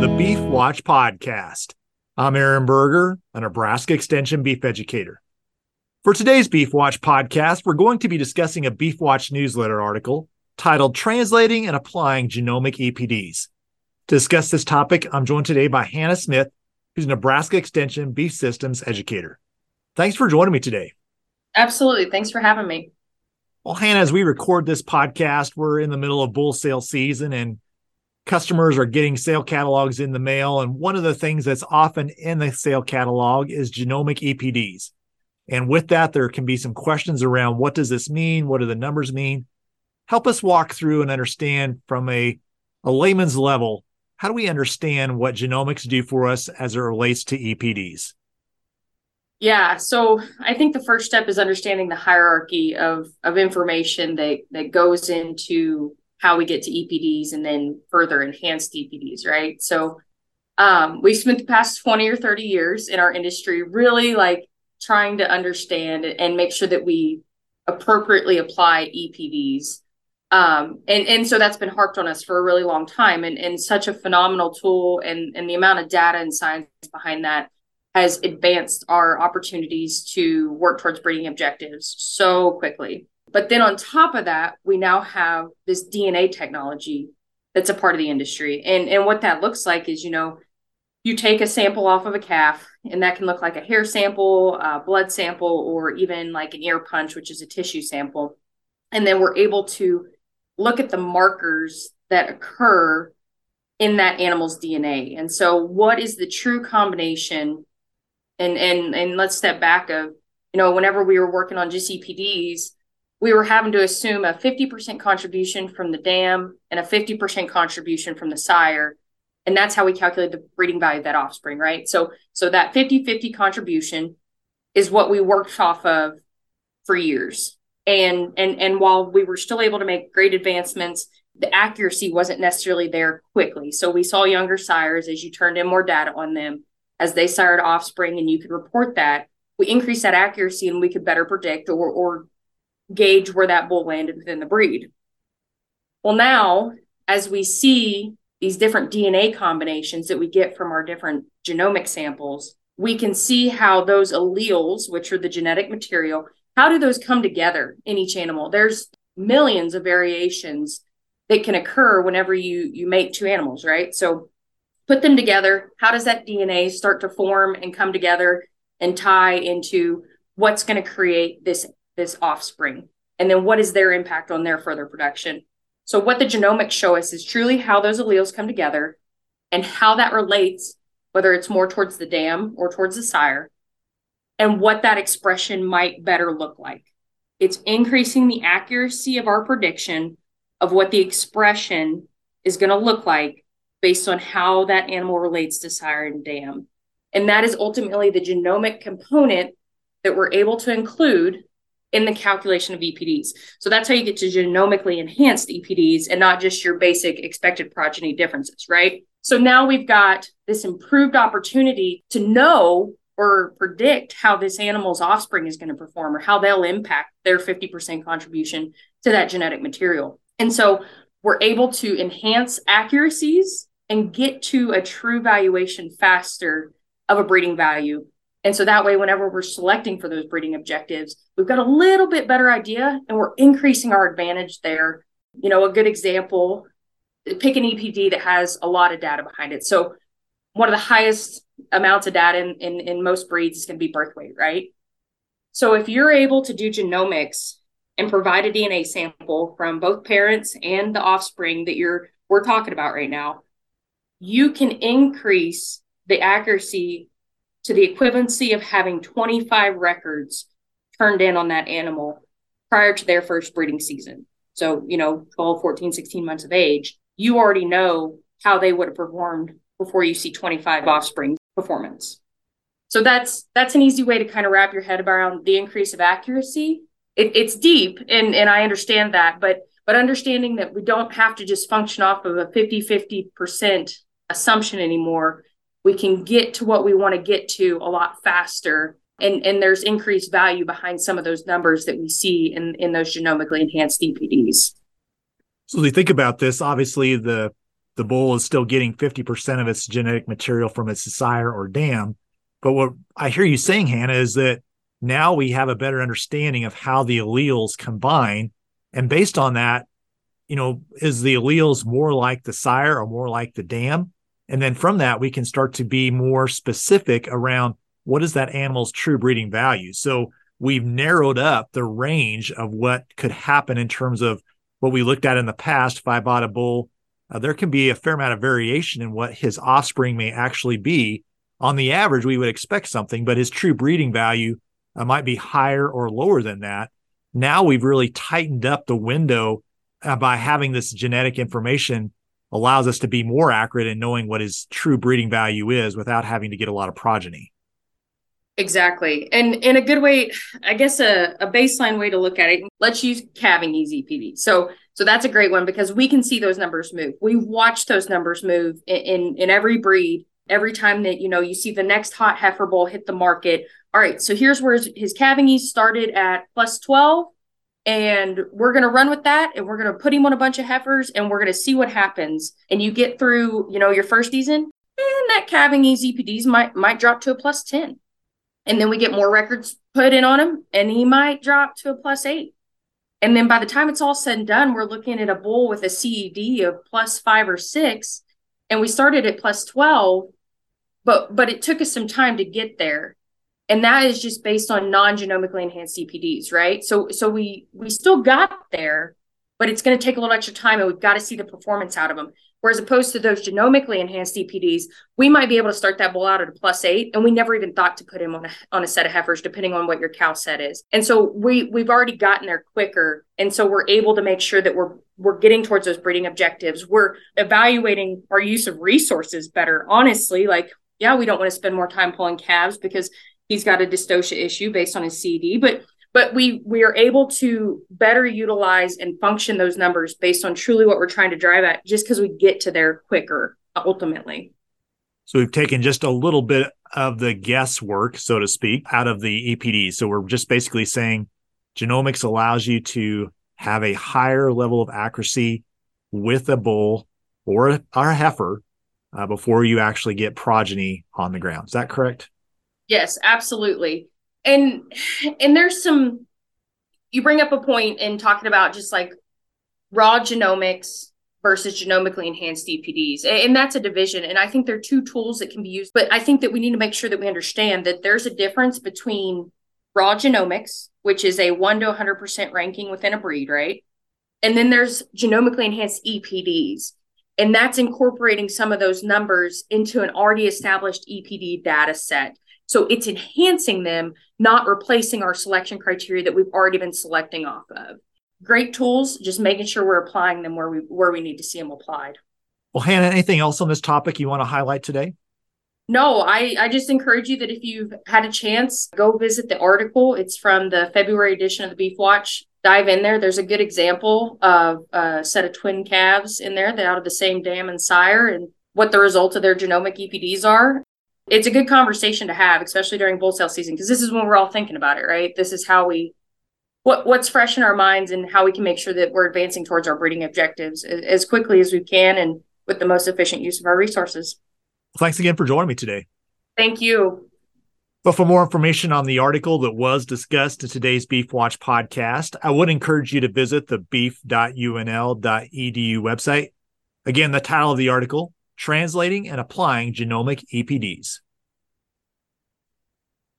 to the Beef Watch podcast. I'm Aaron Berger, a Nebraska Extension beef educator. For today's Beef Watch podcast, we're going to be discussing a Beef Watch newsletter article titled Translating and Applying Genomic EPDs. To discuss this topic, I'm joined today by Hannah Smith, who's a Nebraska Extension beef systems educator. Thanks for joining me today. Absolutely. Thanks for having me. Well, Hannah, as we record this podcast, we're in the middle of bull sale season and customers are getting sale catalogs in the mail. And one of the things that's often in the sale catalog is genomic EPDs. And with that, there can be some questions around what does this mean? What do the numbers mean? Help us walk through and understand from a layman's level, how do we understand what genomics do for us as it relates to EPDs? Yeah, so I think the first step is understanding the hierarchy of information that goes into how we get to EPDs and then further enhanced EPDs, right? So we've spent the past 20 or 30 years in our industry really trying to understand and make sure that we appropriately apply EPDs. And so that's been harped on us for a really long time, and such a phenomenal tool, and the amount of data and science behind that has advanced our opportunities to work towards breeding objectives so quickly. But then on top of that, we now have this DNA technology that's a part of the industry. And what that looks like is, you take a sample off of a calf, and that can look like a hair sample, a blood sample, or even like an ear punch, which is a tissue sample. And then we're able to look at the markers that occur in that animal's DNA. And so what is the true combination? And let's step back of, whenever we were working on just EPDs, we were having to assume a 50% contribution from the dam and a 50% contribution from the sire. And that's how we calculate the breeding value of that offspring, right? So that 50-50 contribution is what we worked off of for years. And while we were still able to make great advancements, the accuracy wasn't necessarily there quickly. So we saw younger sires as you turned in more data on them, as they sired offspring, and you could report that, we increased that accuracy and we could better predict or gauge where that bull landed within the breed. Well, now, as we see these different DNA combinations that we get from our different genomic samples, we can see how those alleles, which are the genetic material, how do those come together in each animal? There's millions of variations that can occur whenever you mate two animals, right? So put them together, how does that DNA start to form and come together and tie into what's going to create this offspring? And then what is their impact on their further production? So what the genomics show us is truly how those alleles come together and how that relates, whether it's more towards the dam or towards the sire, and what that expression might better look like. It's increasing the accuracy of our prediction of what the expression is going to look like based on how that animal relates to sire and dam. And that is ultimately the genomic component that we're able to include in the calculation of EPDs. So that's how you get to genomically enhanced EPDs and not just your basic expected progeny differences, right? So now we've got this improved opportunity to know or predict how this animal's offspring is going to perform or how they'll impact their 50% contribution to that genetic material. And so we're able to enhance accuracies and get to a true valuation faster of a breeding value. And so that way, whenever we're selecting for those breeding objectives, we've got a little bit better idea and we're increasing our advantage there. A good example, pick an EPD that has a lot of data behind it. So one of the highest amounts of data in most breeds is going to be birth weight, right? So if you're able to do genomics and provide a DNA sample from both parents and the offspring that we're talking about right now, you can increase the accuracy to the equivalency of having 25 records turned in on that animal prior to their first breeding season. So, 12, 14, 16 months of age, you already know how they would have performed before you see 25 offspring performance. So that's an easy way to kind of wrap your head around the increase of accuracy. It's deep, and I understand that, but understanding that we don't have to just function off of a 50-50% assumption anymore. We can get to what we want to get to a lot faster, and there's increased value behind some of those numbers that we see in those genomically enhanced EPDs. So as we think about this, obviously the the bull is still getting 50% of its genetic material from its sire or dam. But what I hear you saying, Hannah, is that now we have a better understanding of how the alleles combine. And based on that, you know, is the alleles more like the sire or more like the dam? And then from that, we can start to be more specific around what is that animal's true breeding value. So we've narrowed up the range of what could happen in terms of what we looked at in the past. If I bought a bull, there can be a fair amount of variation in what his offspring may actually be. On the average, we would expect something, but his true breeding value might be higher or lower than that. Now we've really tightened up the window by having this genetic information allows us to be more accurate in knowing what his true breeding value is without having to get a lot of progeny. Exactly. And in a good way, I guess a baseline way to look at it, let's use calving use EPD. So that's a great one because we can see those numbers move. We watch those numbers move in every breed. Every time that, you know, you see the next hot heifer bull hit the market. All right, so here's where his calving ease started at plus 12, and we're going to run with that, and we're going to put him on a bunch of heifers, and we're going to see what happens. And you get through, you know, your first season, and that calving ease EPDs might drop to a plus 10. And then we get more records put in on him, and he might drop to a plus 8. And then by the time it's all said and done, we're looking at a bull with a CED of plus 5 or 6, and we started at plus 12. But it took us some time to get there. And that is just based on non-genomically enhanced EPDs, right? So we still got there, but it's going to take a little extra time, and we've got to see the performance out of them. Whereas opposed to those genomically enhanced EPDs, we might be able to start that bull out at a plus 8, and we never even thought to put him on a set of heifers, depending on what your cow set is. And so we've already gotten there quicker, and so we're able to make sure that we're getting towards those breeding objectives. We're evaluating our use of resources better, honestly, like. Yeah, we don't want to spend more time pulling calves because he's got a dystocia issue based on his CD, but we are able to better utilize and function those numbers based on truly what we're trying to drive at, just because we get to there quicker, ultimately. So we've taken just a little bit of the guesswork, so to speak, out of the EPD. So we're just basically saying genomics allows you to have a higher level of accuracy with a bull or a heifer before you actually get progeny on the ground. Is that correct? Yes, absolutely. And there's some, you bring up a point in talking about just like raw genomics versus genomically enhanced EPDs. And that's a division. And I think there are two tools that can be used, but I think that we need to make sure that we understand that there's a difference between raw genomics, which is a 1 to 100% ranking within a breed, right? And then there's genomically enhanced EPDs. And that's incorporating some of those numbers into an already established EPD data set. So it's enhancing them, not replacing our selection criteria that we've already been selecting off of. Great tools, just making sure we're applying them where we need to see them applied. Well, Hannah, anything else on this topic you want to highlight today? No, I just encourage you that if you've had a chance, go visit the article. It's from the February edition of the Beef Watch. Dive in there. There's a good example of a set of twin calves in there that out of the same dam and sire and what the results of their genomic EPDs are. It's a good conversation to have, especially during bull sale season, because this is when we're all thinking about it, right? This is how what's fresh in our minds and how we can make sure that we're advancing towards our breeding objectives as quickly as we can and with the most efficient use of our resources. Thanks again for joining me today. Thank you. But for more information on the article that was discussed in today's Beef Watch podcast, I would encourage you to visit the beef.unl.edu website. Again, the title of the article, Translating and Applying Genomic EPDs.